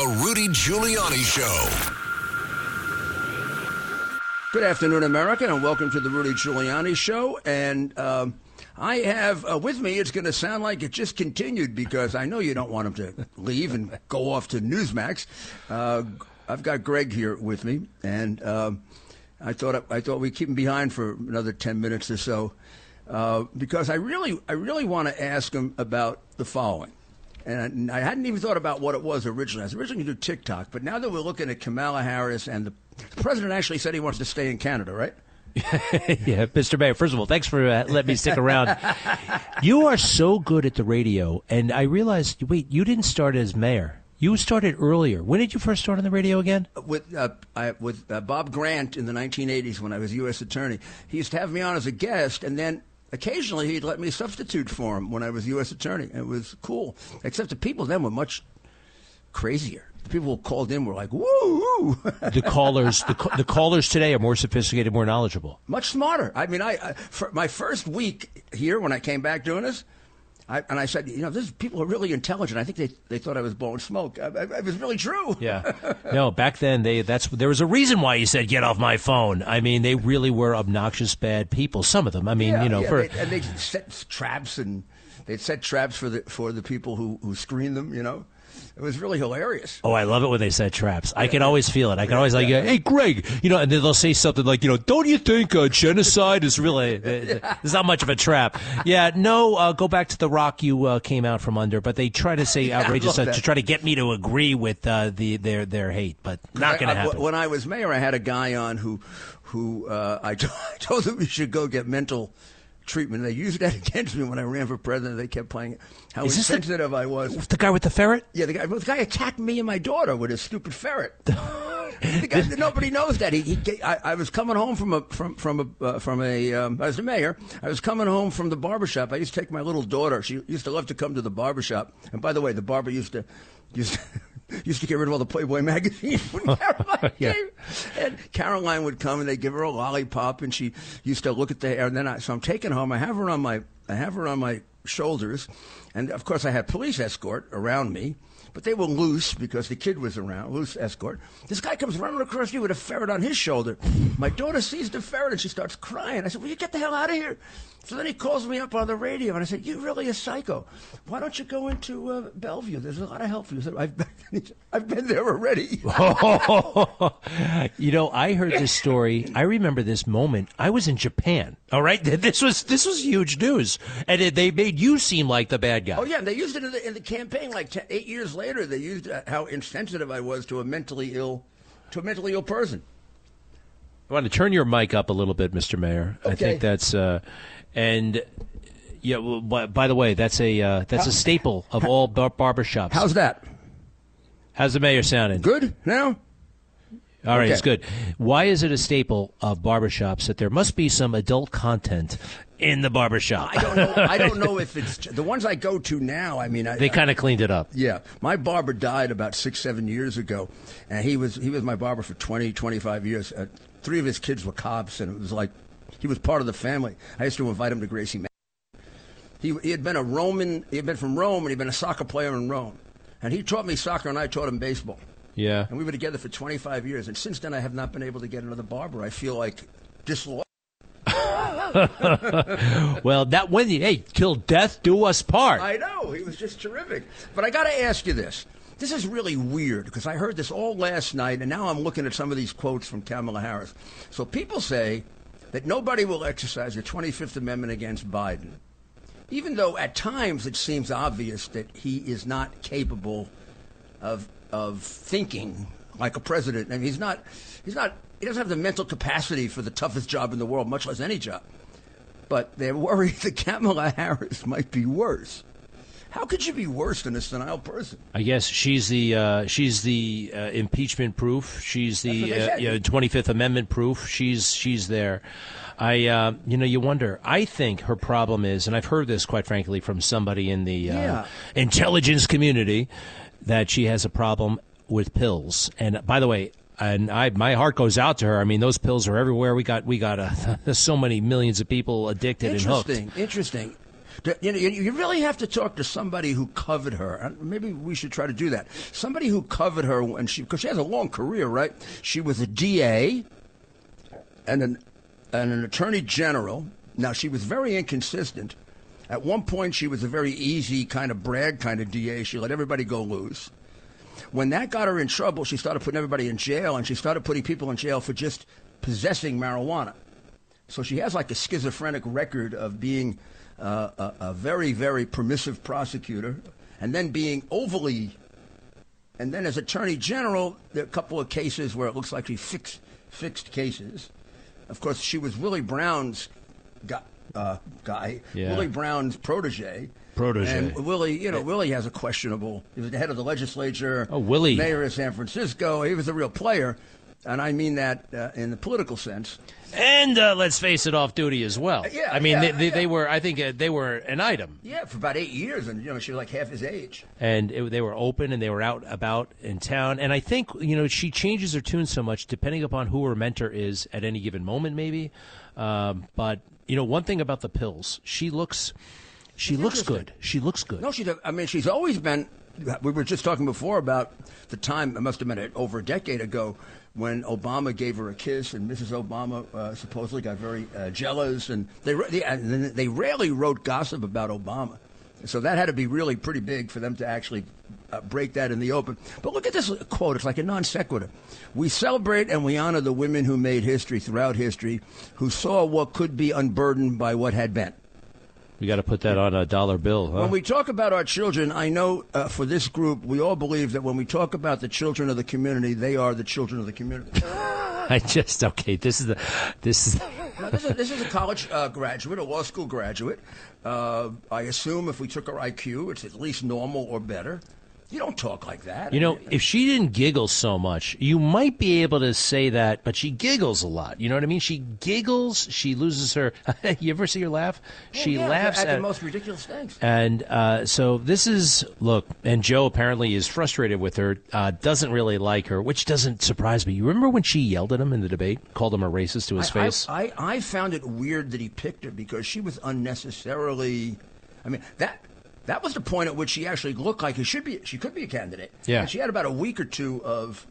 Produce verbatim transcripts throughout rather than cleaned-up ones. The Rudy Giuliani Show. Good afternoon, America, and welcome to The Rudy Giuliani Show. And um, I have uh, with me, it's going to sound like it just continued because I know you don't want him to leave and go off to Newsmax. Uh, I've got Greg here with me, and um, I thought I thought we'd keep him behind for another ten minutes or so uh, because I really, I really want to ask him about the following. And I hadn't even thought about what it was originally. I was originally going to do TikTok, but now that we're looking at Kamala Harris and the, the president actually said he wants to stay in Canada, right? Yeah, Mister Mayor, first of all, thanks for uh, letting me stick around. You are so good at the radio, and I realized, wait, you didn't start as mayor. You started earlier. When did you first start on the radio again? With uh, I, with uh, Bob Grant in the nineteen eighties when I was U S attorney. He used to have me on as a guest, and then occasionally he'd let me substitute for him when I was U S attorney. It was cool, except the people then were much crazier. The people who called in were like, woo, woo. The callers, the, the callers today are more sophisticated, more knowledgeable. Much smarter. I mean, I, I for my first week here when I came back doing this, I, and I said, you know, these people are really intelligent. I think they, they thought I was blowing smoke. I, I, it was really true. Yeah. No, back then, they that's there was a reason why you said, get off my phone. I mean, they really were obnoxious, bad people, some of them. I mean, yeah, you know. Yeah, for, they, and they set traps, and they'd set traps for the for the people who, who screened them, you know. It was really hilarious. Oh, I love it when they set traps. I yeah. can always feel it. I can yeah, always like, yeah. hey, Greg, you know, and then they'll say something like, you know, don't you think uh, genocide is really, uh, yeah. it's not much of a trap. Yeah, no, uh, go back to the rock you uh, came out from under, but they try to say outrageous stuff to try to get me to agree with uh, the their their hate, but not going to happen. I, when I was mayor, I had a guy on who, who uh, I, t- I told him we should go get mental treatment. They used that against me when I ran for president. They kept playing how Is insensitive the, I was. The guy with the ferret? Yeah, the guy. The guy attacked me and my daughter with his stupid ferret. the guy, nobody knows that. He, he I, I was coming home from a from from a uh, from a. Um, I was the mayor. I was coming home from the barbershop. I used to take my little daughter. She used to love to come to the barbershop. And by the way, the barber used to used. To, Used to get rid of all the Playboy magazines when Caroline yeah. came. And Caroline would come, and they'd give her a lollipop, and she used to look at the hair. And then I, so I'm taking home. I have her on my, I have her on my shoulders, and of course I had police escort around me, but they were loose because the kid was around. Loose escort. This guy comes running across me with a ferret on his shoulder. My daughter sees the ferret and she starts crying. I said, "Will you get the hell out of here?" So then he calls me up on the radio, and I said, "You're really a psycho. Why don't you go into uh, Bellevue? There's a lot of help for you." He said, I've been, I've been there already. You know, I heard this story. I remember this moment. I was in Japan. All right, this was this was huge news, and it, they made you seem like the bad guy. Oh yeah, they used it in the, in the campaign. Like ten, eight years later, they used uh, how insensitive I was to a mentally ill, to a mentally ill person. I want to turn your mic up a little bit, Mister Mayor. Okay. I think that's. Uh, And yeah, well, by, by the way, that's a uh, that's how, a staple of how, all bar- barbershops. How's that? How's the mayor sounding? Good now. All right, okay. It's good. Why is it a staple of barbershops that there must be some adult content in the barbershop? I don't know. I don't know if it's the ones I go to now. I mean, I, they kind of cleaned it up. Yeah, my barber died about six, seven years ago, and he was he was my barber for twenty, twenty-five years. Uh, three of his kids were cops, and it was like. He was part of the family. I used to invite him to Gracie Mansion. He, he had been a Roman, he had been from Rome, and he'd been a soccer player in Rome. And he taught me soccer, and I taught him baseball. Yeah. And we were together for twenty-five years. And since then, I have not been able to get another barber. I feel like disloyal. Well, that when you, hey, till death do us part. I know. He was just terrific. But I got to ask you this. This is really weird, because I heard this all last night, and now I'm looking at some of these quotes from Kamala Harris. So people say that nobody will exercise the twenty-fifth Amendment against Biden, even though at times it seems obvious that he is not capable of of thinking like a president. I mean, he's not, he's not, he doesn't have the mental capacity for the toughest job in the world, much less any job. But they're worried that Kamala Harris might be worse. How could you be worse than a senile person? I guess she's the uh, she's the uh, impeachment proof. She's the uh, you know, twenty-fifth Amendment proof. She's she's there. I uh, you know you wonder. I think her problem is, and I've heard this quite frankly from somebody in the uh, yeah. intelligence community, that she has a problem with pills. And by the way. And I, my heart goes out to her. I mean, those pills are everywhere. We got, we got a, so many millions of people addicted and hooked. Interesting, interesting. You know, you really have to talk to somebody who covered her. And maybe we should try to do that. Somebody who covered her when she, because she has a long career, right? She was a D A and an and an attorney general. Now, she was very inconsistent. At one point, she was a very easy kind of Bragg kind of D A. She let everybody go loose. When that got her in trouble, she started putting everybody in jail, and she started putting people in jail for just possessing marijuana. So she has like a schizophrenic record of being uh, a, a very, very permissive prosecutor, and then being overly, and then as attorney general, there are a couple of cases where it looks like she fixed, fixed cases. Of course, she was Willie Brown's guy. Uh, guy, yeah. Willie Brown's protege. Protege. And Willie, you know, yeah. Willie has a questionable. He was the head of the legislature. Oh, Willie. Mayor of San Francisco. He was a real player. And I mean that uh, in the political sense. And uh, let's face it, off duty as well. Uh, yeah. I mean, yeah, they, they, yeah. they were, I think, uh, they were an item. Yeah, for about eight years. And, you know, she was like half his age. And it, they were open and they were out about in town. And I think, you know, she changes her tune so much depending upon who her mentor is at any given moment, maybe. Um, but. You know, one thing about the pills, she looks, she it's looks good. She looks good. No, she. I mean, she's always been. We were just talking before about the time. It must have been over a decade ago when Obama gave her a kiss, and Missus Obama uh, supposedly got very uh, jealous, and they, they and they rarely wrote gossip about Obama. So that had to be really pretty big for them to actually uh, break that in the open. But look at this quote. It's like a non sequitur. We celebrate and we honor the women who made history throughout history, who saw what could be unburdened by what had been. We got to put that on a dollar bill, huh? When we talk about our children, I know uh, for this group, we all believe that when we talk about the children of the community, they are the children of the community. I just, okay, this is the, this is the... Now, this is, this is a college uh, graduate, a law school graduate. Uh, I assume if we took her I Q, it's at least normal or better. You don't talk like that. You know, I mean, if she didn't giggle so much, you might be able to say that, but she giggles a lot. You know what I mean? She giggles. She loses her. You ever see her laugh? Yeah, she yeah, laughs at, at the most ridiculous things. And uh, so this is, look, and Joe apparently is frustrated with her, uh, doesn't really like her, which doesn't surprise me. You remember when she yelled at him in the debate, called him a racist to his I, face? I, I, I found it weird that he picked her because she was unnecessarily, I mean, that. That was the point at which she actually looked like she should be. She could be a candidate. Yeah. And she had about a week or two of,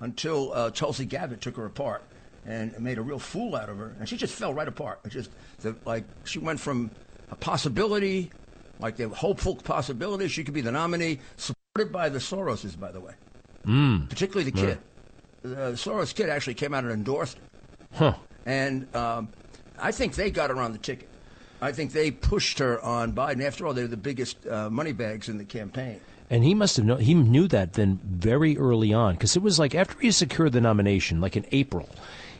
until uh, Tulsi Gabbard took her apart and made a real fool out of her, and she just fell right apart. It just the, like she went from a possibility, like the hopeful possibility she could be the nominee, supported by the Soroses, by the way, mm. particularly the kid. Yeah. The Soros kid actually came out and endorsed her, huh. and um, I think they got her on the ticket. I think they pushed her on Biden. After all, they're the biggest uh, money bags in the campaign. And he must have known, he knew that then very early on, because it was like after he secured the nomination, like in April,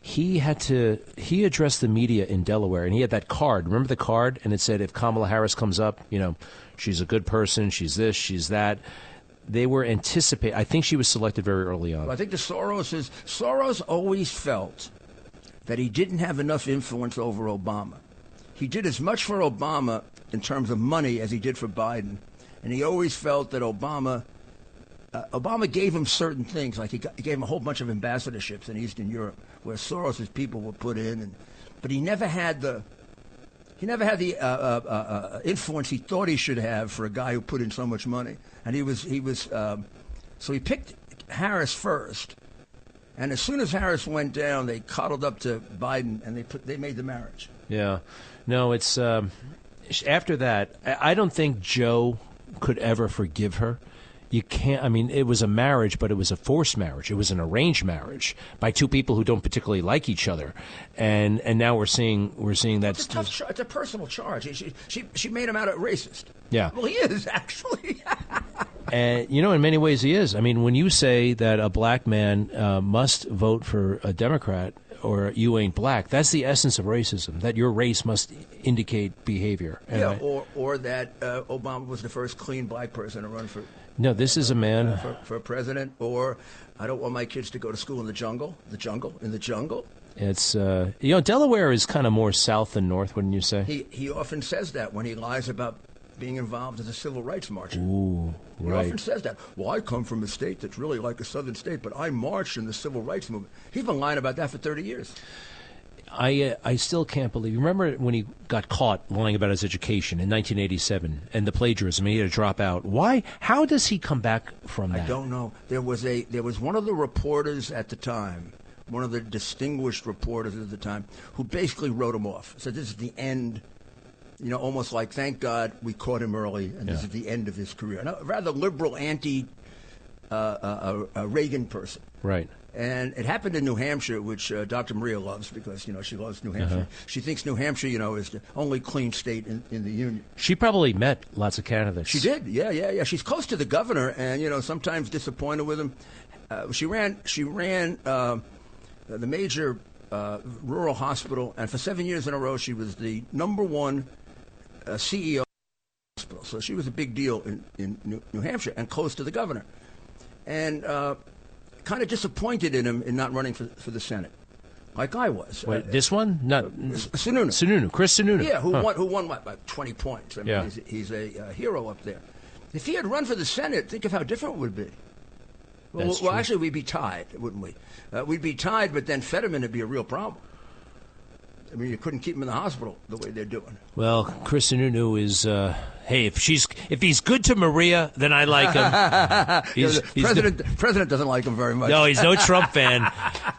he had to, he addressed the media in Delaware, and he had that card. Remember the card? And it said, if Kamala Harris comes up, you know, she's a good person, she's this, she's that. They were anticipating, I think she was selected very early on. Well, I think the Soros is, Soros always felt that he didn't have enough influence over Obama. He did as much for Obama in terms of money as he did for Biden, and he always felt that Obama uh, Obama gave him certain things, like he, got, he gave him a whole bunch of ambassadorships in Eastern Europe, where Soros's people were put in, and but he never had the he never had the uh, uh, uh, influence he thought he should have for a guy who put in so much money, and he was he was um, so he picked Harris first, and as soon as Harris went down, they coddled up to Biden and they put they made the marriage. Yeah. No, it's um, after that, I don't think Joe could ever forgive her. You can't. I mean, it was a marriage, but it was a forced marriage. It was an arranged marriage by two people who don't particularly like each other. And and now we're seeing we're seeing that. It's a, tough char- it's a personal charge. She, she she made him out a racist. Yeah. Well, he is, actually. And, you know, in many ways he is. I mean, when you say that a black man uh, must vote for a Democrat, or you ain't black. That's the essence of racism, that your race must indicate behavior. And yeah, I, or or that uh, Obama was the first clean black person to run for... No, this uh, is a man... Uh, for, for president, or I don't want my kids to go to school in the jungle, the jungle, in the jungle. It's, uh, you know, Delaware is kind of more south than north, wouldn't you say? He, he often says that when he lies about being involved in the civil rights march. Ooh, right. He often says that. Well, I come from a state that's really like a southern state, but I marched in the civil rights movement. He's been lying about that for thirty years. I I still can't believe. Remember when he got caught lying about his education in nineteen eighty-seven and the plagiarism? He had to drop out. Why? How does he come back from that? I don't know. There was a there was one of the reporters at the time, one of the distinguished reporters at the time, who basically wrote him off. Said this is the end. You know, almost like thank God we caught him early, and yeah. this is the end of his career. A rather liberal, anti uh, uh, uh, Reagan person, right? And it happened in New Hampshire, which uh, Doctor Maria loves because, you know, she loves New Hampshire. Uh-huh. She thinks New Hampshire, you know, is the only clean state in, in the union. She probably met lots of candidates. She did, yeah, yeah, yeah. She's close to the governor and, you know, sometimes disappointed with him. Uh, she ran, she ran uh, the major uh, rural hospital, and for seven years in a row, she was the number one uh, C E O of the hospital. So she was a big deal in, in New, New Hampshire and close to the governor. And... Uh, kind of disappointed in him in not running for for the Senate, like I was. Wait, uh, this one? Not uh, Sununu. Sununu, Chris Sununu. Yeah, who huh. won? Who won? What? About twenty points. I mean, yeah. he's, he's a uh, hero up there. If he had run for the Senate, think of how different it would be. Well, well, well actually, we'd be tied, wouldn't we? Uh, we'd be tied, but then Fetterman would be a real problem. I mean, you couldn't keep him in the hospital the way they're doing. Well, Chris Sununu is. Uh... Hey, if she's if he's good to Maria, then I like him. He's, he's President good. President doesn't like him very much. No, he's no Trump fan.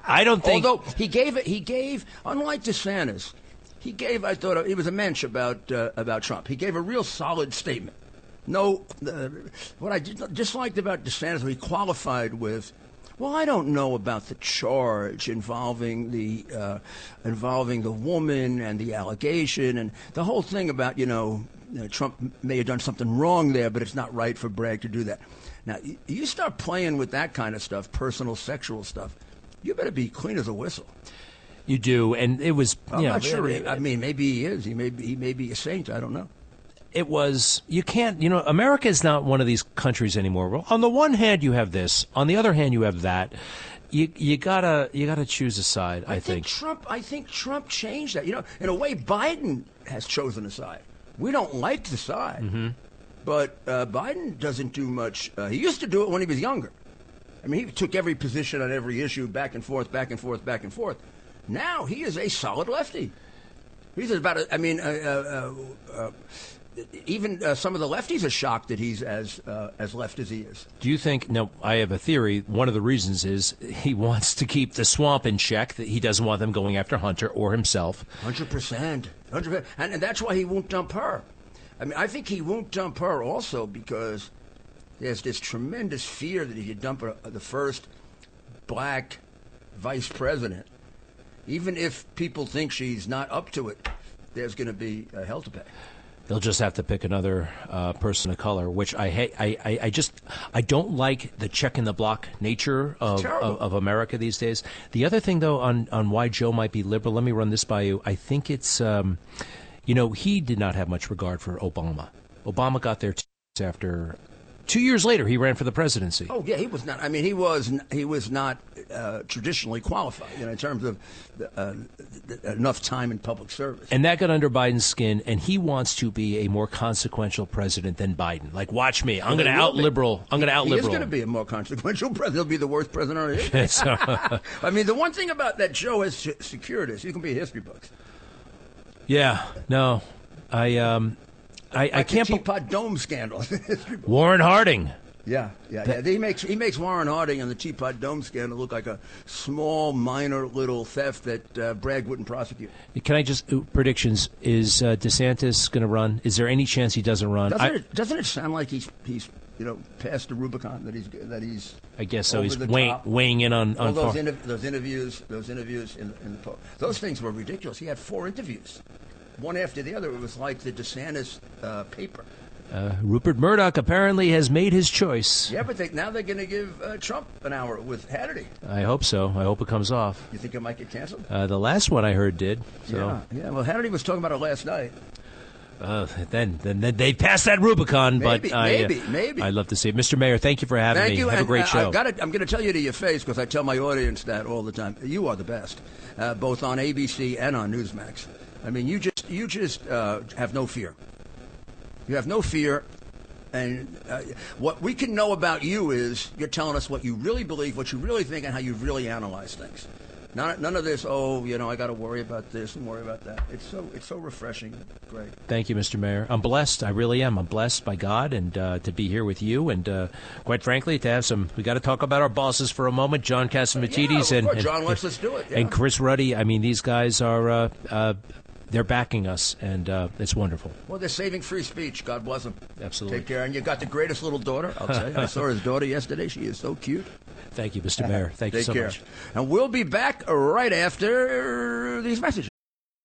I don't think. Although he gave he gave unlike DeSantis, he gave I thought it was a mensch about uh, about Trump. He gave a real solid statement. No, uh, what I disliked about DeSantis, he qualified with, well, I don't know about the charge involving the uh, involving the woman and the allegation and the whole thing about, you know. Uh, Trump may have done something wrong there, but it's not right for Bragg to do that. Now, y- you start playing with that kind of stuff, personal sexual stuff, you better be clean as a whistle. You do, and it was... I'm you know, not sure. It, it, I mean, maybe he is. He may, be, he may be a saint. I don't know. It was... You can't... You know, America is not one of these countries anymore. On the one hand, you have this. On the other hand, you have that. You you gotta you gotta choose a side, I, I think. think. Trump. I think Trump changed that. You know, in a way, Biden has chosen a side. We don't like the side, mm-hmm. but uh, Biden doesn't do much. Uh, he used to do it when he was younger. I mean, he took every position on every issue, back and forth, back and forth, back and forth. Now he is a solid lefty. He's about, a, I mean, uh, uh, uh, even uh, some of the lefties are shocked that he's as uh, as left as he is. Do you think, now, I have a theory, one of the reasons is he wants to keep the swamp in check, that he doesn't want them going after Hunter or himself. one hundred percent. And, and that's why he won't dump her. I mean, I think he won't dump her also because there's this tremendous fear that if you dump a, the first black vice president, even if people think she's not up to it, there's going to be a hell to pay. They'll just have to pick another uh, person of color, which I hate. I, I, I just I don't like the check in the block nature of, of, of America these days. The other thing, though, on, on why Joe might be liberal, let me run this by you. I think it's, um, you know, he did not have much regard for Obama. Obama got there two years after two years later he ran for the presidency. Oh yeah, he was not. I mean, he was he was not uh, traditionally qualified, you know, in terms of the, uh, enough time in public service. And that got under Biden's skin, and he wants to be a more consequential president than Biden. Like, watch me. I'm going to out-liberal. I'm going to out-liberal. He's going to be a more consequential president. He'll be the worst president on earth. I mean, the one thing about that Joe has secured is he can be history books. Yeah. No. I um, I, like I can't. The Teapot Dome scandal. Warren Harding. Yeah, yeah, yeah. He makes he makes Warren Harding and the Teapot Dome scandal look like a small, minor, little theft that uh, Bragg wouldn't prosecute. Can I just predictions? Is uh, DeSantis going to run? Is there any chance he doesn't run? Doesn't, I, it, doesn't it sound like he's he's you know past the Rubicon that he's that he's? I guess so. He's weighing, weighing in on, on those, interv- those interviews. Those interviews in, in the poll. Those things were ridiculous. He had four interviews, one after the other. It was like the DeSantis uh, paper. Uh, Rupert Murdoch apparently has made his choice. Yeah, but they, now they're going to give uh, Trump an hour with Hannity. I hope so. I hope it comes off. You think it might get canceled? Uh, the last one I heard did. So. Yeah, yeah. Well, Hannity was talking about it last night. Uh, then, then, then they passed that Rubicon. Maybe, but I, maybe, uh, maybe. I'd love to see it. Mister Mayor, thank you for having thank me. You, Have and, a great uh, show. I've gotta, I'm going to tell you to your face because I tell my audience that all the time. You are the best, uh, both on A B C and on Newsmax. I mean, you just, you just uh, have no fear. You have no fear, and uh, what we can know about you is you're telling us what you really believe, what you really think, and how you really analyze things. None, none of this, oh, you know, I got to worry about this and worry about that. It's so it's so refreshing, Greg. Thank you, Mister Mayor. I'm blessed. I really am. I'm blessed by God and uh, to be here with you. And uh, quite frankly, to have some, we got to talk about our bosses for a moment, John Catsimatidis. Uh, yeah, and, and John West, let's do it. Yeah. And Chris Ruddy. I mean, these guys are, uh, uh, they're backing us, and uh, it's wonderful. Well, they're saving free speech. God bless them. Absolutely. Take care. And you got the greatest little daughter, I'll tell you. I saw his daughter yesterday. She is so cute. Thank you, Mister Mayor. Thank you so much. And we'll be back right after these messages.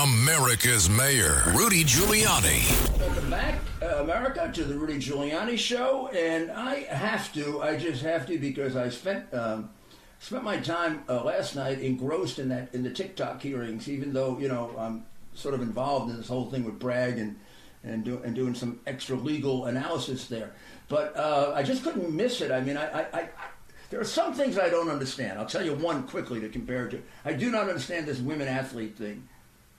America's Mayor, Rudy Giuliani. Welcome back, uh, America, to the Rudy Giuliani Show. And I have to, I just have to, because I spent um, spent my time uh, last night engrossed in that in the TikTok hearings. Even though, you know, I'm sort of involved in this whole thing with Bragg and and, do, and doing some extra legal analysis there, but uh, I just couldn't miss it. I mean, I. I, I There are some things I don't understand. I'll tell you one quickly to compare it to. I do not understand this women-athlete thing.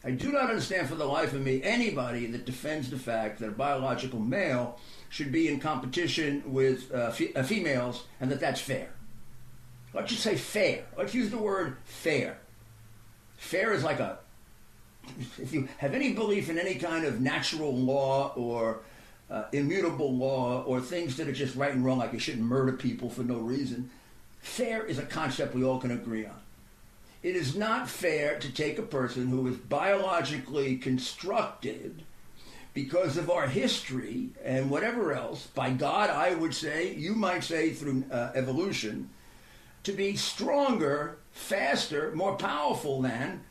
I do not understand for the life of me anybody that defends the fact that a biological male should be in competition with uh, fe- uh, females and that that's fair. Let's just say fair. Let's use the word fair. Fair is like a... If you have any belief in any kind of natural law or... Uh, immutable law or things that are just right and wrong, like you shouldn't murder people for no reason. Fair is a concept we all can agree on. It is not fair to take a person who is biologically constructed because of our history and whatever else, by God, I would say, you might say through uh, evolution, to be stronger, faster, more powerful than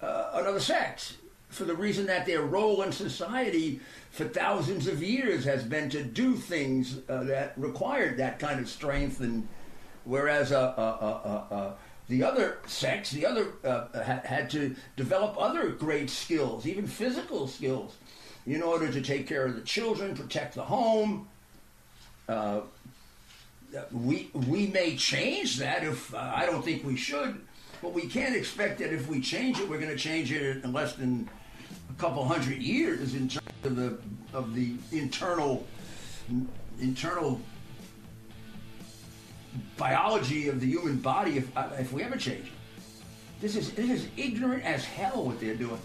uh, another sex. For the reason that their role in society for thousands of years has been to do things uh, that required that kind of strength, and whereas uh, uh, uh, uh, uh, the other sex, the other uh, ha- had to develop other great skills, even physical skills, in order to take care of the children, protect the home. Uh, we we may change that if uh, I don't think we should. But we can't expect that if we change it, we're going to change it in less than a couple hundred years in terms of the of the internal internal biology of the human body. If if we ever change it, this is this is ignorant as hell what they're doing.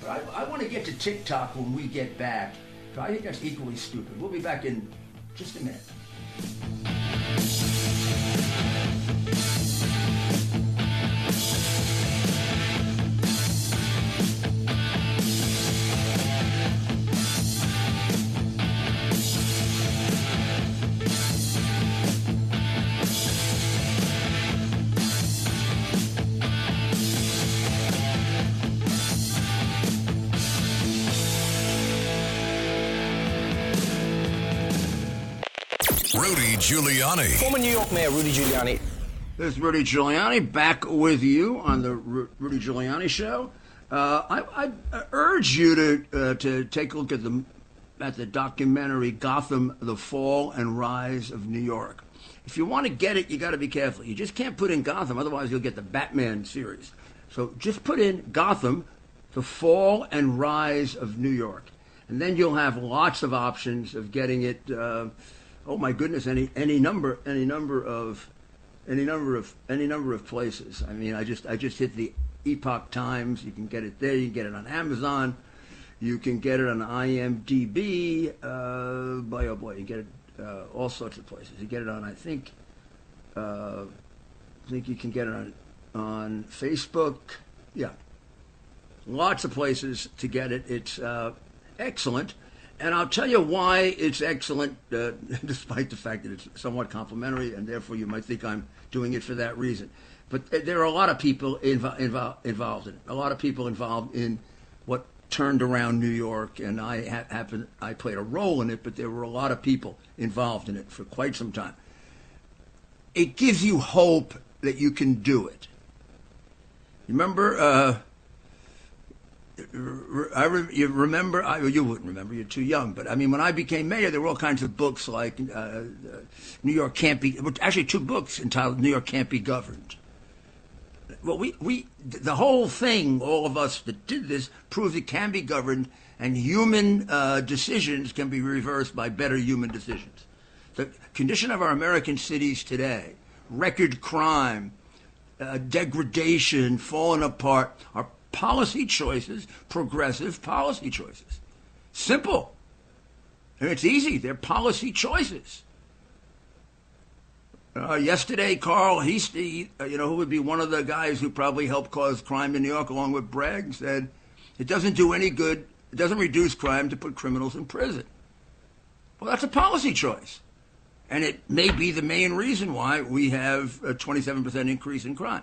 But I, I want to get to TikTok when we get back. I think that's equally stupid. We'll be back in just a minute. Giuliani. Former New York Mayor Rudy Giuliani. This is Rudy Giuliani back with you on the Ru- Rudy Giuliani Show. Uh, I, I urge you to uh, to take a look at the at the documentary Gotham: The Fall and Rise of New York. If you want to get it, you got to be careful. You just can't put in Gotham, otherwise you'll get the Batman series. So just put in Gotham: The Fall and Rise of New York, and then you'll have lots of options of getting it. Uh, Oh my goodness! Any any number any number of any number of any number of places. I mean, I just I just hit the Epoch Times. You can get it there. You can get it on Amazon. You can get it on I M D B. Uh, boy, oh boy, you get it uh, all sorts of places. You get it on I think uh, I think you can get it on on Facebook. Yeah, lots of places to get it. It's uh, excellent. And I'll tell you why it's excellent, uh, despite the fact that it's somewhat complimentary, and therefore you might think I'm doing it for that reason. But th- there are a lot of people invo- invo- involved in it. A lot of people involved in what turned around New York, and I ha- happened, I played a role in it, but there were a lot of people involved in it for quite some time. It gives you hope that you can do it. Remember, uh, I re- you remember, I, you wouldn't remember, you're too young, but I mean, when I became mayor, there were all kinds of books like uh, New York Can't Be, actually two books entitled New York Can't Be Governed. Well, we, we the whole thing, all of us that did this, proved it can be governed, and human uh, decisions can be reversed by better human decisions. The condition of our American cities today, record crime, uh, degradation, falling apart, are policy choices, progressive policy choices. Simple. And it's easy. They're policy choices. Uh, yesterday, Carl Heastie, uh, you know, who would be one of the guys who probably helped cause crime in New York along with Bragg, said it doesn't do any good, it doesn't reduce crime to put criminals in prison. Well, that's a policy choice. And it may be the main reason why we have a twenty-seven percent increase in crime.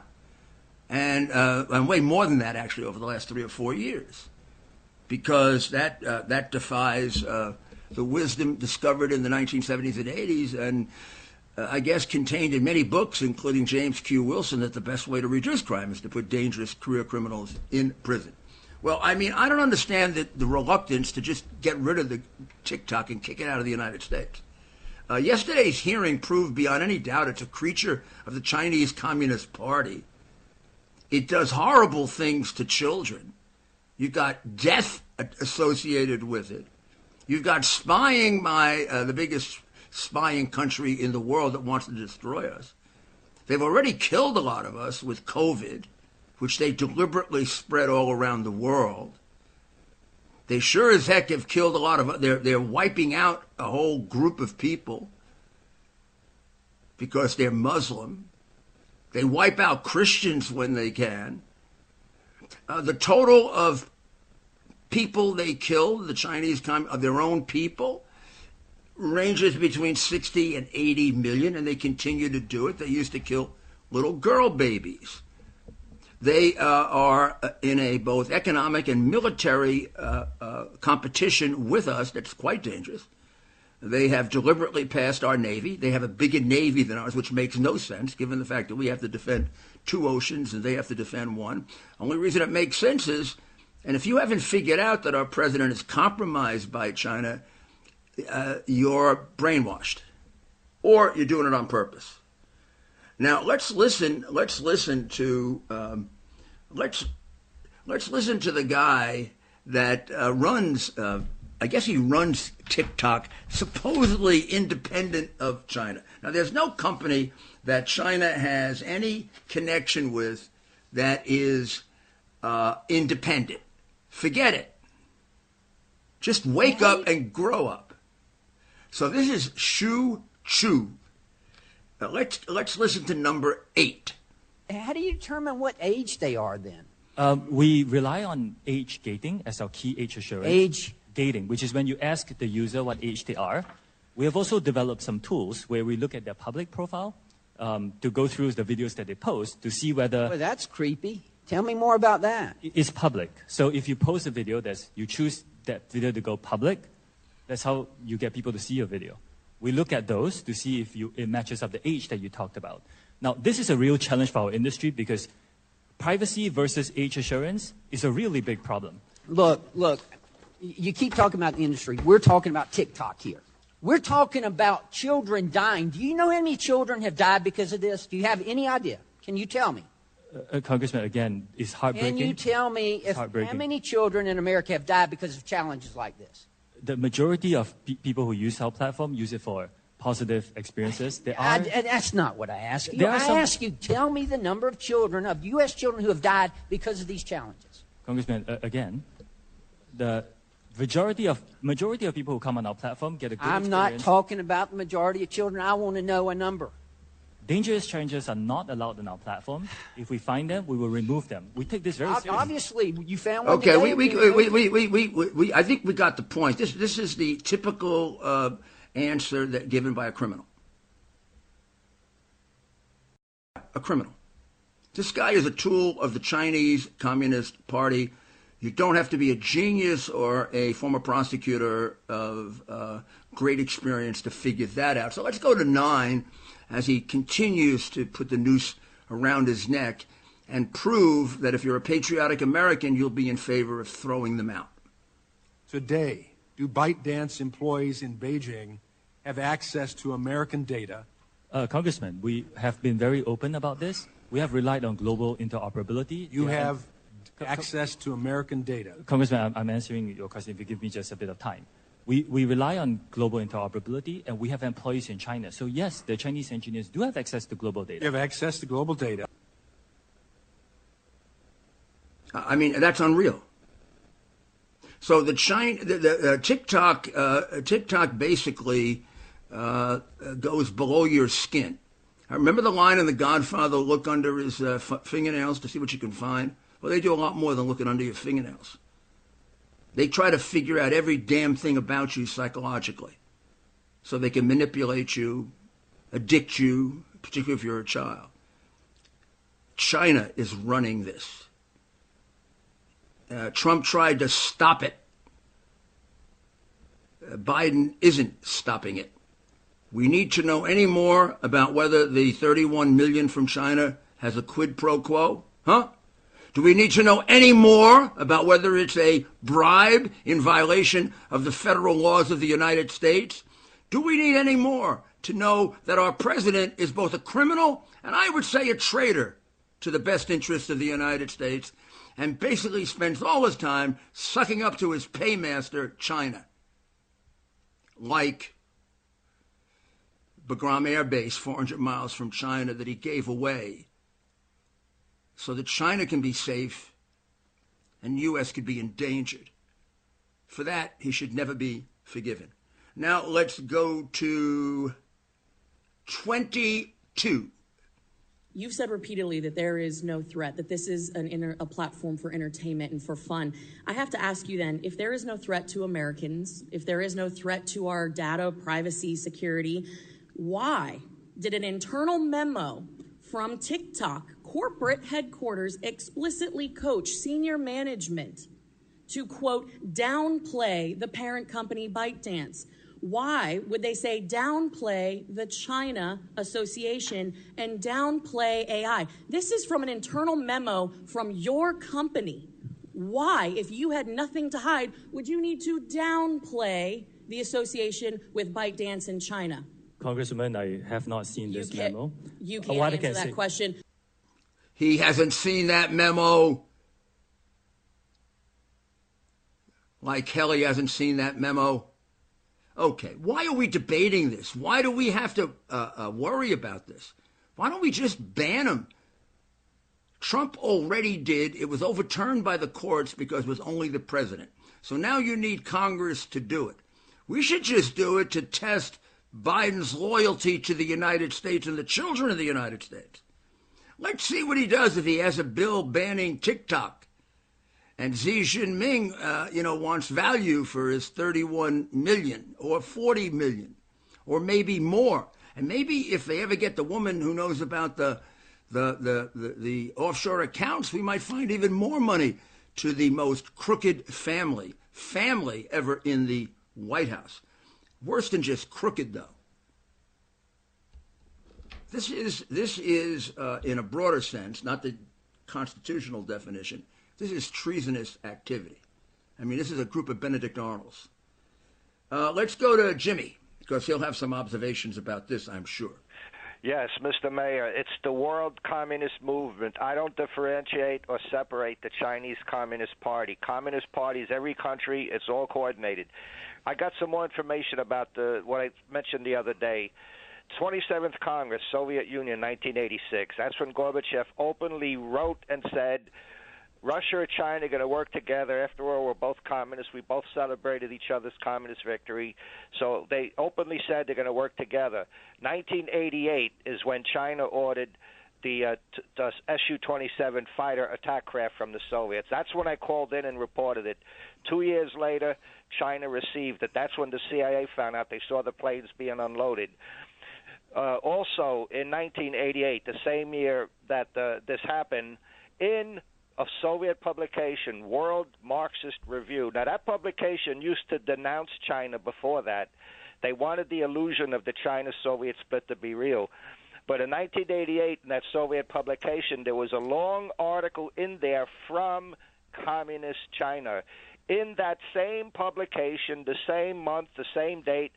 And, uh, and way more than that, actually, over the last three or four years. Because that, uh, that defies uh, the wisdom discovered in the nineteen seventies and eighties and uh, I guess contained in many books, including James Q. Wilson, that the best way to reduce crime is to put dangerous career criminals in prison. Well, I mean, I don't understand the, the reluctance to just get rid of the TikTok and kick it out of the United States. Uh, yesterday's hearing proved beyond any doubt it's a creature of the Chinese Communist Party. It does horrible things to children. You've got death associated with it. You've got spying by uh, the biggest spying country in the world that wants to destroy us. They've already killed a lot of us with COVID, which they deliberately spread all around the world. They sure as heck have killed a lot of, they're, they're wiping out a whole group of people because they're Muslim. They wipe out Christians when they can. Uh, the total of people they killed, the Chinese, com- of their own people, ranges between sixty and eighty million, and they continue to do it. They used to kill little girl babies. They uh, are in a both economic and military uh, uh, competition with us that's quite dangerous. They have deliberately passed our Navy. They have a bigger Navy than ours, which makes no sense, given the fact that we have to defend two oceans and they have to defend one. Only reason it makes sense is, and if you haven't figured out that our president is compromised by China, uh, you're brainwashed, or you're doing it on purpose. Now let's listen. Let's listen to um, let's let's listen to the guy that uh, runs. Uh, I guess he runs TikTok, supposedly independent of China. Now there's no company that China has any connection with that is uh, independent. Forget it. Just wake up and grow up. So this is Xu Chu. Now let's let's listen to number eight. How do you determine what age they are then? Um, we rely on age gating as our key age assurance. Age gating, which is when you ask the user what age they are. We have also developed some tools where we look at their public profile um, to go through the videos that they post to see whether... Well, that's creepy. Tell me more about that. It's public. So if you post a video, that's, you choose that video to go public. That's how you get people to see your video. We look at those to see if you, it matches up the age that you talked about. Now, this is a real challenge for our industry because privacy versus age assurance is a really big problem. Look, look, you keep talking about the industry. We're talking about TikTok here. We're talking about children dying. Do you know how many children have died because of this? Do you have any idea? Can you tell me? Uh, Congressman, again, it's heartbreaking. Can you tell me if, how many children in America have died because of challenges like this? The majority of pe- people who use our platform use it for positive experiences. There are, I, that's not what I ask you. I some, ask you, tell me the number of children, of U S children who have died because of these challenges. Congressman, uh, again, the majority of majority of people who come on our platform get a good I'm experience. I'm not talking about the majority of children. I want to know a number. Dangerous challenges are not allowed on our platform. If we find them, we will remove them. We take this very seriously. Obviously, you found one today. Okay, we, we, we, we, we, we, we, I think we got the point. This this is the typical uh, answer that given by a criminal. A criminal. This guy is a tool of the Chinese Communist Party. You don't have to be a genius or a former prosecutor of uh, great experience to figure that out. So let's go to nine. As he continues to put the noose around his neck, and prove that if you're a patriotic American, you'll be in favor of throwing them out. Today, do ByteDance employees in Beijing have access to American data? Uh, Congressman, we have been very open about this. We have relied on global interoperability. You yeah, have and, access to American data. Congressman, I'm, I'm answering your question if you give me just a bit of time. We, we rely on global interoperability, and we have employees in China. So, yes, the Chinese engineers do have access to global data. You have access to global data. I mean, that's unreal. So the China, the, the uh, TikTok, uh, TikTok basically uh, goes below your skin. I remember the line in The Godfather: "Look under his uh, f- fingernails to see what you can find." Well, they do a lot more than looking under your fingernails. They try to figure out every damn thing about you psychologically, so they can manipulate you, addict you, particularly if you're a child. China is running this. Uh, Trump tried to stop it. Uh, Biden isn't stopping it. We need to know any more about whether the thirty-one million from China has a quid pro quo, huh? Do we need to know any more about whether it's a bribe in violation of the federal laws of the United States? Do we need any more to know that our president is both a criminal and I would say a traitor to the best interests of the United States, and basically spends all his time sucking up to his paymaster, China, like Bagram Air Base, four hundred miles from China, that he gave away so that China can be safe and U S could be endangered. For that, he should never be forgiven. Now let's go to twenty-two. You've said repeatedly that there is no threat, that this is an inter- a platform for entertainment and for fun. I have to ask you then, if there is no threat to Americans, if there is no threat to our data, privacy, security, why did an internal memo from TikTok corporate headquarters explicitly coach senior management to, quote, downplay the parent company ByteDance? Why would they say downplay the China association and downplay A I? This is from an internal memo from your company. Why, if you had nothing to hide, would you need to downplay the association with ByteDance in China? Congressman, I have not seen this you memo. You can't oh, answer can't that say- question. He hasn't seen that memo. Like Kelly hasn't seen that memo. Okay, why are we debating this? Why do we have to uh, uh, worry about this? Why don't we just ban him? Trump already did. It was overturned by the courts because it was only the president. So now you need Congress to do it. We should just do it to test Biden's loyalty to the United States and the children of the United States. Let's see what he does if he has a bill banning TikTok. And Xi Jinping, uh, you know, wants value for his thirty-one million or forty million or maybe more. And maybe if they ever get the woman who knows about the the, the, the, the offshore accounts, we might find even more money to the most crooked family, family ever in the White House. Worse than just crooked, though. This is, this is uh, in a broader sense, not the constitutional definition, this is treasonous activity. I mean, this is a group of Benedict Arnolds. Uh, let's go to Jimmy, because he'll have some observations about this, I'm sure. Yes, Mister Mayor, it's the world communist movement. I don't differentiate or separate the Chinese Communist Party. Communist parties, every country, it's all coordinated. I got some more information about the what I mentioned the other day. twenty-seventh Congress, Soviet Union, nineteen eighty-six. That's when Gorbachev openly wrote and said, Russia and China are going to work together. After all, we're both communists. We both celebrated each other's communist victory. So they openly said they're going to work together. nineteen eighty-eight is when China ordered the, uh, t- the S U twenty-seven fighter attack craft from the Soviets. That's when I called in and reported it. Two years later, China received it. That's when the C I A found out. They saw the planes being unloaded. Uh, also, in nineteen eighty-eight, the same year that uh, this happened, in of Soviet publication, World Marxist Review. Now, that publication used to denounce China before that. They wanted the illusion of the China-Soviet split to be real. But in nineteen eighty-eight, in that Soviet publication, there was a long article in there from Communist China. In that same publication, the same month, the same date,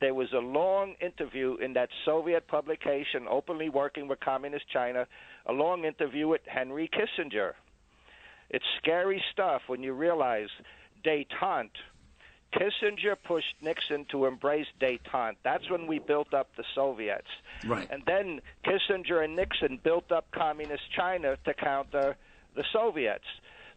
there was a long interview in that Soviet publication openly working with Communist China, a long interview with Henry Kissinger. It's scary stuff when you realize détente. Kissinger pushed Nixon to embrace détente. That's when we built up the Soviets. Right. And then Kissinger and Nixon built up Communist China to counter the Soviets.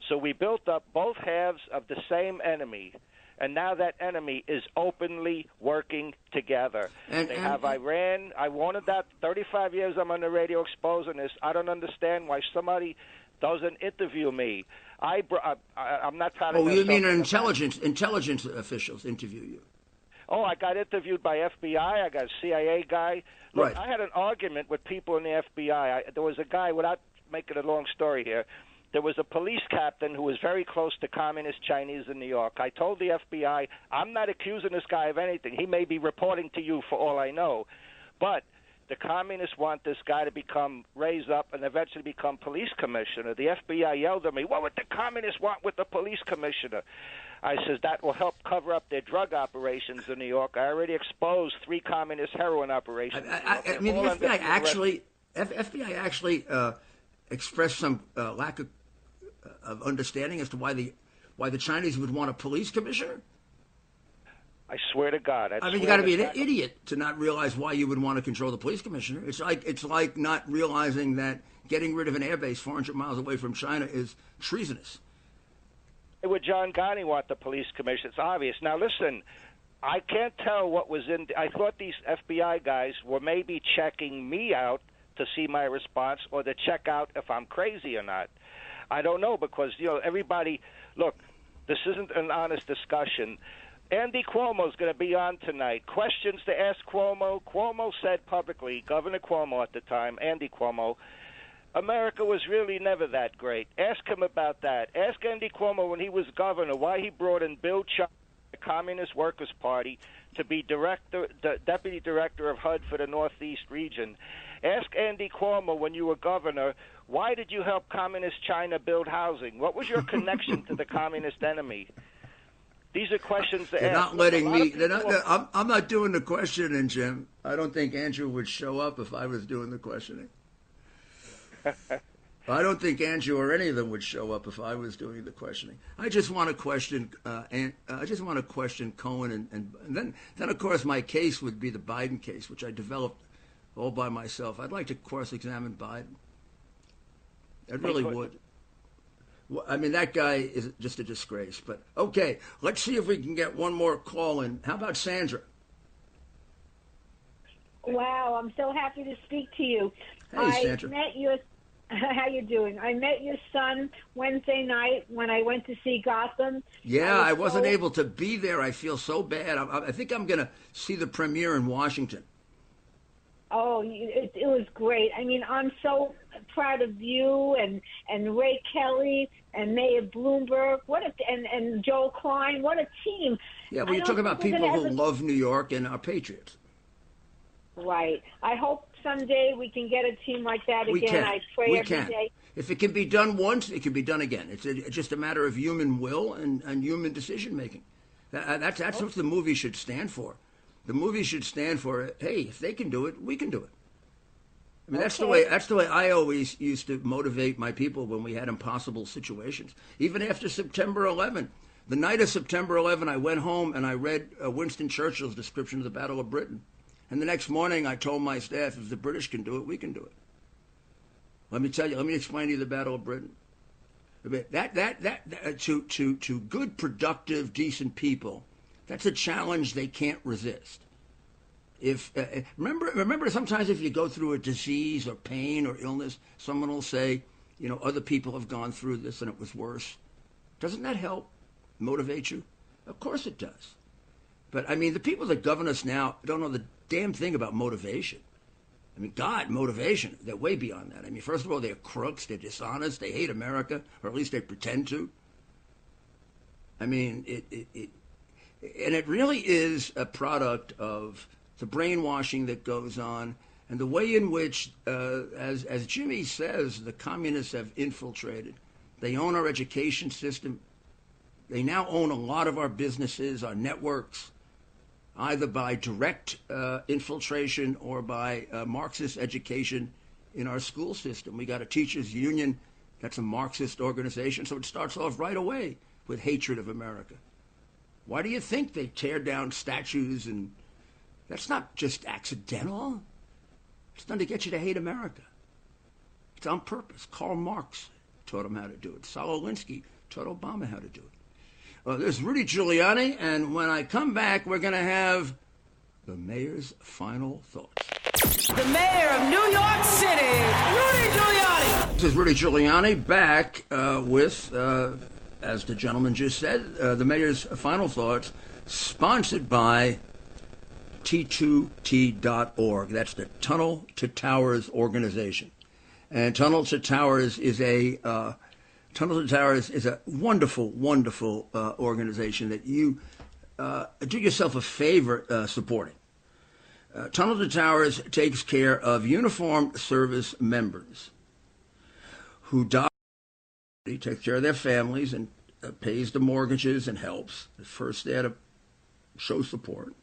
So we built up both halves of the same enemy. And now that enemy is openly working together. And, they and, have Iran. I wanted that. thirty-five years I'm on the radio exposing this. I don't understand why somebody doesn't interview me. I, I, I'm not part of. Oh, you mean intelligence intelligence officials interview you? Oh, I got interviewed by F B I. I got a C I A guy. Look, right. I had an argument with people in the F B I. I, there was a guy, without making a long story here, there was a police captain who was very close to Communist Chinese in New York. I told the F B I, I'm not accusing this guy of anything. He may be reporting to you for all I know. But the communists want this guy to become, raise up, and eventually become police commissioner. The F B I yelled at me, what would the communists want with the police commissioner? I says, that will help cover up their drug operations in New York. I already exposed three communist heroin operations. I, I, I mean, the F B I actually, F B I actually uh, expressed some uh, lack of, uh, of understanding as to why the why the Chinese would want a police commissioner? I swear to God. I, I mean, you got to be an God. idiot to not realize why you would want to control the police commissioner. It's like it's like not realizing that getting rid of an airbase four hundred miles away from China is treasonous. Would John Gotti want the police commissioner? It's obvious. Now, listen, I can't tell what was in. I thought these F B I guys were maybe checking me out to see my response or to check out if I'm crazy or not. I don't know because, you know, everybody, look, this isn't an honest discussion. Andy Cuomo's going to be on tonight. Questions to ask Cuomo. Cuomo said publicly, Governor Cuomo at the time, Andy Cuomo, America was really never that great. Ask him about that. Ask Andy Cuomo when he was governor why he brought in Bill Chuck, the Communist Workers' Party, to be director, the deputy director of H U D for the Northeast region. Ask Andy Cuomo when you were governor, why did you help Communist China build housing? What was your connection to the communist enemy? These are questions that they're not letting me. They're not, they're, I'm, I'm not doing the questioning, Jim. I don't think Andrew would show up if I was doing the questioning. I don't think Andrew or any of them would show up if I was doing the questioning. I just want to question. Uh, and, uh, I just want to question Cohen, and, and, and then, then of course, my case would be the Biden case, which I developed all by myself. I'd like to cross-examine Biden. I really would. I mean, that guy is just a disgrace. But, okay, let's see if we can get one more call in. How about Sandra? Wow, I'm so happy to speak to you. Hey, Sandra. I met your, how you doing? I met your son Wednesday night when I went to see Gotham. Yeah, I, was I wasn't so... able to be there. I feel so bad. I, I think I'm going to see the premiere in Washington. Oh, it, it was great. I mean, I'm so proud of you and, and Ray Kelly and Mayor Bloomberg. What a, and, and Joel Klein. What a team. Yeah, well, you're talking about people who love New York and are patriots. Right. I hope someday we can get a team like that again. We can. I pray we every can. day. If it can be done once, it can be done again. It's, a, it's just a matter of human will and, and human decision-making. That, that's that's okay. what the movie should stand for. The movie should stand for, hey, if they can do it, we can do it. I mean, okay. that's the way that's the way I always used to motivate my people when we had impossible situations. Even after September eleventh, the night of September eleventh, I went home and I read uh, Winston Churchill's description of the Battle of Britain. And the next morning, I told my staff, if the British can do it, we can do it. Let me tell you, let me explain to you the Battle of Britain. That, that, that, that to, to, to good, productive, decent people, that's a challenge they can't resist. If uh, remember, remember, sometimes if you go through a disease or pain or illness, someone will say, you know, other people have gone through this and it was worse. Doesn't that help motivate you? Of course it does. But, I mean, the people that govern us now don't know the damn thing about motivation. I mean, God, motivation, they're way beyond that. I mean, first of all, they're crooks, they're dishonest, they hate America, or at least they pretend to. I mean, it... it, it And it really is a product of the brainwashing that goes on and the way in which, uh, as, as Jimmy says, the communists have infiltrated. They own our education system. They now own a lot of our businesses, our networks, either by direct uh, infiltration or by uh, Marxist education in our school system. We got a teachers union that's a Marxist organization, so it starts off right away with hatred of America. Why do you think they tear down statues? And that's not just accidental. It's done to get you to hate America. It's on purpose. Karl Marx taught him how to do it. Saul Alinsky taught Obama how to do it. Well, there's Rudy Giuliani, and when I come back, we're going to have the mayor's final thoughts. The mayor of New York City, Rudy Giuliani. This is Rudy Giuliani back uh, with, uh, as the gentleman just said, uh, the mayor's final thoughts, sponsored by T two T dot org. That's the Tunnel to Towers organization. And Tunnel to Towers is a... Uh, Tunnel to Towers is a wonderful, wonderful uh, organization that you uh, do yourself a favor uh, supporting. Uh, Tunnel to Towers takes care of uniformed service members who die. He takes care of their families and uh, pays the mortgages and helps. At first, they had to show support.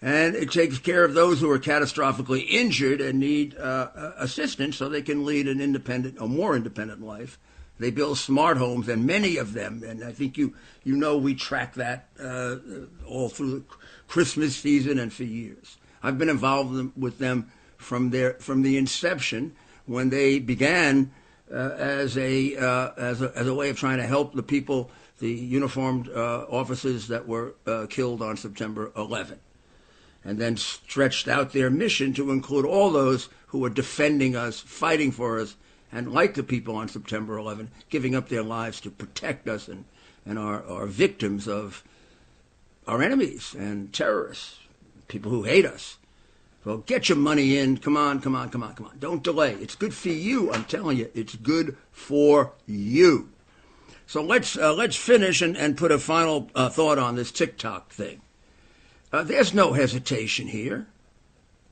And it takes care of those who are catastrophically injured and need uh, assistance so they can lead an independent, a more independent life. They build smart homes, and many of them, and I think you you know we track that uh, all through the Christmas season and for years. I've been involved with them from their from the inception when they began uh, as a uh, as a as a way of trying to help the people, the uniformed uh, officers that were uh, killed on September eleventh, and then stretched out their mission to include all those who are defending us, fighting for us. And like the people on September eleventh, giving up their lives to protect us and, and our, our victims of our enemies and terrorists, people who hate us. Well, get your money in. Come on, come on, come on, come on. Don't delay. It's good for you. I'm telling you, it's good for you. So let's uh, let's finish and, and put a final uh, thought on this TikTok thing. Uh, there's no hesitation here.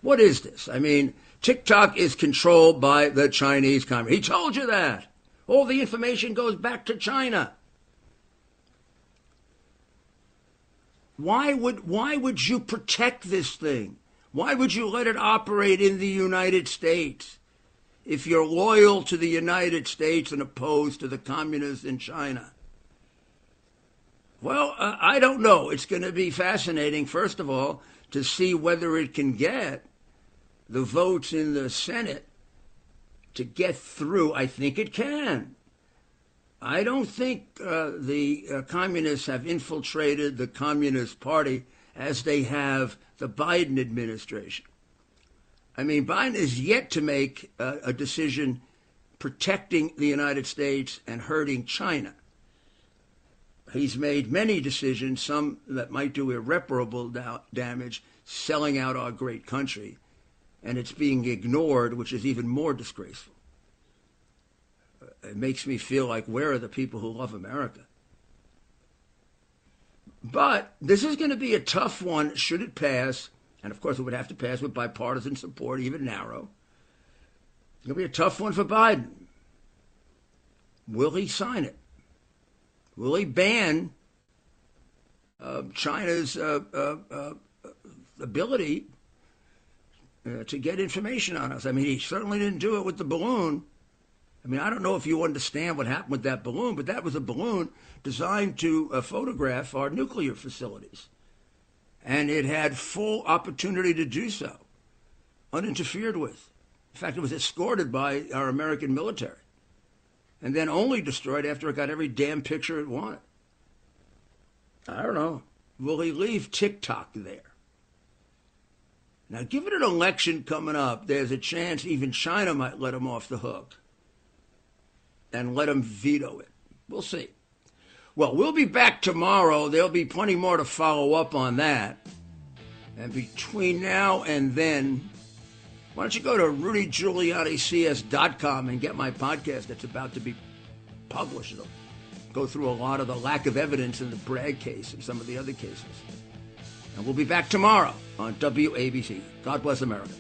What is this? I mean... TikTok is controlled by the Chinese communist. He told you that. All the information goes back to China. Why would why would you protect this thing? Why would you let it operate in the United States if you're loyal to the United States and opposed to the communists in China? Well, uh, I don't know. It's going to be fascinating, first of all, to see whether it can get the votes in the Senate to get through. I think it can. I don't think uh, the uh, communists have infiltrated the Communist Party as they have the Biden administration. I mean, Biden is yet to make uh, a decision protecting the United States and hurting China. He's made many decisions, some that might do irreparable da- damage, selling out our great country. And it's being ignored, which is even more disgraceful. It makes me feel like, where are the people who love America? But this is going to be a tough one, should it pass. And, of course, it would have to pass with bipartisan support, even narrow. It's going to be a tough one for Biden. Will he sign it? Will he ban uh, China's uh, uh, uh, ability Uh, to get information on us? I mean, he certainly didn't do it with the balloon. I mean, I don't know if you understand what happened with that balloon, but that was a balloon designed to uh, photograph our nuclear facilities. And it had full opportunity to do so, uninterfered with. In fact, it was escorted by our American military and then only destroyed after it got every damn picture it wanted. I don't know. Will he leave TikTok there? Now, given an election coming up, there's a chance even China might let him off the hook and let him veto it. We'll see. Well, we'll be back tomorrow. There'll be plenty more to follow up on that. And between now and then, why don't you go to Rudy Giuliani C S dot com and get my podcast that's about to be published. It'll go through a lot of the lack of evidence in the Bragg case and some of the other cases. And we'll be back tomorrow on W A B C. God bless America.